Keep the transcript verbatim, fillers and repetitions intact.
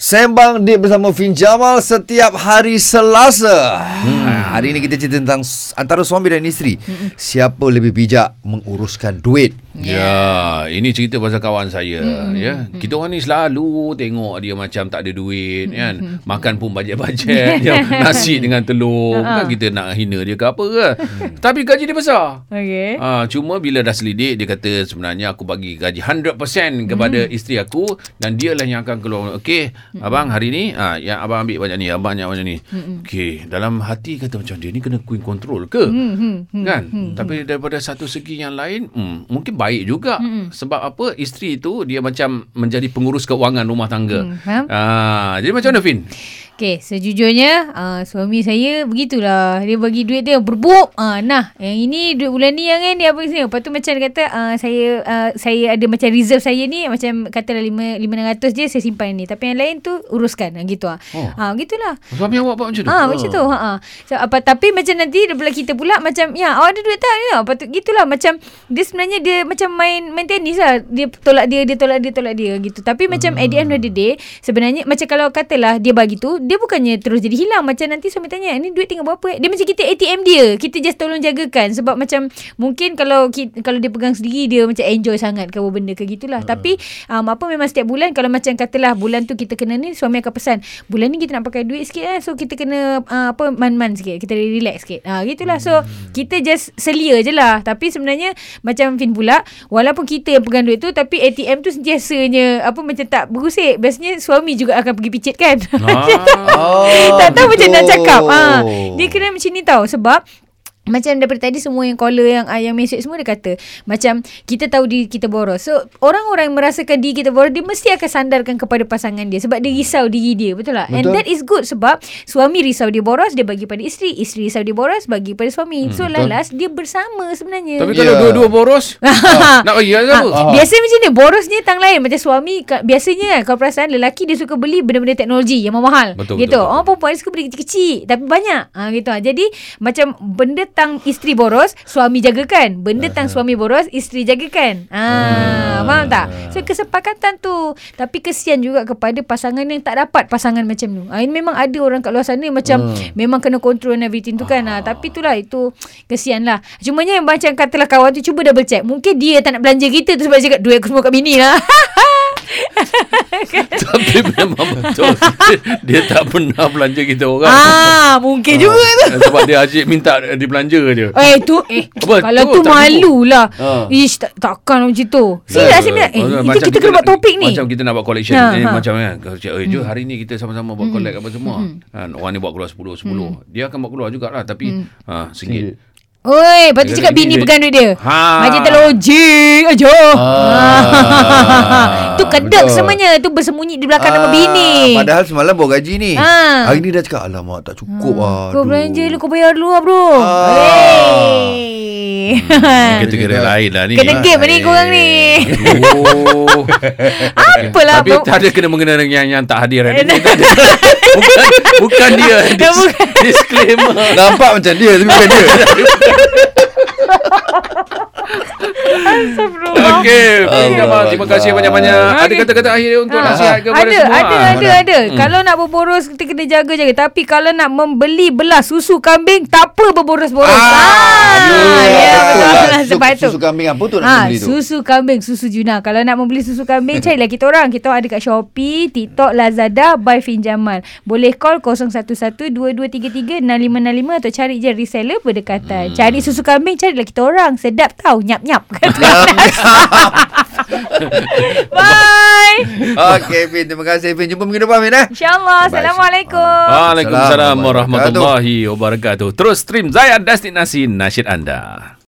Sembang Deep bersama Finn Jamal setiap hari Selasa. Hmm. Ha, hari ini kita cerita tentang antara suami dan isteri. Hmm. Siapa lebih bijak menguruskan duit? Ya, yeah. Ini cerita pasal kawan saya. Hmm. Ya, yeah. hmm. Kita orang ni selalu tengok dia macam tak ada duit, hmm. kan. Makan pun bajet-bajet, ya. Nasi dengan telur, uh-huh. kan kita nak hina dia ke apa ke. Hmm. Tapi gaji dia besar. Okey. Ha, cuma bila dah selidik dia kata sebenarnya aku bagi gaji one hundred percent kepada hmm. isteri aku dan dialah yang akan keluar. Okey, mm-hmm. abang hari ni ah yang abang ambil banyak ni, abang banyak macam ni. Mm-hmm. Okey, dalam hati kata macam dia ni kena queen control ke? Mm-hmm. Kan? Mm-hmm. Tapi daripada satu segi yang lain, mm, mungkin baik juga. Mm-hmm. Sebab apa? Isteri tu dia macam menjadi pengurus keuangan rumah tangga. Mm-hmm. Ah, jadi macam mana, Fin? Okey, sejujurnya uh, suami saya begitulah. Dia bagi duit dia berbub. Uh, nah, yang ini duit bulan ni yang kan dia apa sini. Lepas tu macam dia kata uh, saya uh, saya ada macam reserve saya ni macam katalah lima ratus je saya simpan ni. Tapi yang lain tu uruskan gitu ah. Oh. Ha, gitulah. Suami awak buat macam tu. Ha, macam tu. Ha ah. So, apa tapi macam nanti bila kita pula macam ya awak ada duit tak ya. Lepas tu gitulah macam dia sebenarnya dia macam main main tenis lah. Dia tolak dia, dia tolak dia, tolak dia gitu. Tapi macam hmm. at the end of the day sebenarnya macam kalau katalah dia bagi tu dia bukannya terus jadi hilang. Macam nanti suami tanya, ni duit tinggal berapa? Eh? Dia macam kita A T M dia. Kita just tolong jagakan. Sebab macam mungkin kalau kita, kalau dia pegang sendiri, dia macam enjoy sangat ke benda ke gitulah. Uh. Tapi um, apa memang setiap bulan, kalau macam katalah bulan tu kita kena ni, suami akan pesan, bulan ni kita nak pakai duit sikit lah. So kita kena uh, apa man-man sikit. Kita relax sikit. Ha, gitulah. So kita just selia je lah. Tapi sebenarnya macam Fin pula, walaupun kita yang pegang duit tu, tapi A T M tu sentiasanya apa macam tak berusik. Biasanya suami juga akan pergi picit kan. Ah. Oh, tak tahu betul. Macam nak cakap ha. Dia kena macam ni tau. Sebab macam daripada tadi semua yang caller yang yang message semua dia kata macam kita tahu diri kita boros. So orang-orang yang merasakan diri kita boros, dia mesti akan sandarkan kepada pasangan dia sebab dia risau diri dia. Betul tak? Betul. And that is good sebab suami risau dia boros, dia bagi pada isteri. Isteri risau dia boros, bagi pada suami. Hmm, so last dia bersama sebenarnya. Tapi kalau yeah. dua-dua boros ah, nak bagi apa? Ah. Biasanya macam ni borosnya tang lain. Macam suami biasanya kalau perasaan lelaki dia suka beli benda-benda teknologi yang mahal. Betul, gitu. Betul, betul. Oh perempuan dia suka beli kecil-kecil tapi banyak. Ha, gitu. Jadi macam benda tang isteri boros, suami jagakan. Benda tang suami boros, isteri jagakan. Ah, faham tak? So kesepakatan tu. Tapi kesian juga kepada pasangan yang tak dapat pasangan macam tu. Ah, ini memang ada orang kat luar sana macam hmm. memang kena control and everything tu kan. Ah, tapi itulah itu kesian lah. Cumanya yang macam katalah kawan tu cuba double check. Mungkin dia tak nak belanja kita tu sebab dia cakap duit aku semua kat bini lah. Tapi memang betul dia, dia tak pernah belanja kita orang. Ah, mungkin ah, juga tu. Sebab dia asyik minta dibelanja je. Eh tu eh apa, kalau tu, tu malulah. Ah. Ish tak, takkan macam tu. Sila asyik minta. Eh macam kita, kita kena buat topik ni. Macam kita nak buat collection ha, eh, ha. macam kan. Eh jom hari ni kita sama-sama buat collect hmm. apa semua. Hmm. Orang ni buat keluar sepuluh sepuluh. Hmm. Dia akan buat keluar jugalah tapi hmm. ha sikit. Hmm. Oi, lepas tu cakap bini pegang duit dia. Ha. Macam terlojik aja. Ah. Tu kedek semuanya. Tu bersembunyi di belakang ah. nama bini. Padahal semalam bawa gaji ni. Ah. Hari ni dah cakap, alamak tak cukup ah. Kau belanja dulu, kau bayar dulu lah bro. Ah. Hey. Hmm, kategori lain lah ni. Kena game ni korang ni. Oh. Apalah. Tapi tak ada kena mengenai yang, yang tak hadir hari ni. Bukan, bukan dia. Dis, disclaimer. Nampak macam dia tapi bukan dia. Okey, terima kasih banyak-banyak. Ada kata-kata akhir untuk nasihat ke pada semua? Ada, ada, ada. Kalau nak berboros kita kena jaga-jaga. Tapi kalau nak membeli belah susu kambing, tak apa berboros-boros. Ya, betul. Susu kambing apa tu nak beli tu? Susu kambing, susu Juna. Kalau nak membeli susu kambing, carilah kita orang. Kita ada kat Shopee, TikTok, Lazada by Finn Jamal. Boleh call kosong satu satu dua dua tiga tiga enam lima enam lima atau cari je reseller berdekatan. Cari susu kambing, carilah kita orang. Sedap tau, nyap-nyap. Bye. Okay Finn, terima kasih Finn. Jumpa minggu depan Finn eh? InsyaAllah. Assalamualaikum. Waalaikumsalam warahmatullahi wabarakatuh. Terus stream Zayat Destinasi Nasyid Anda.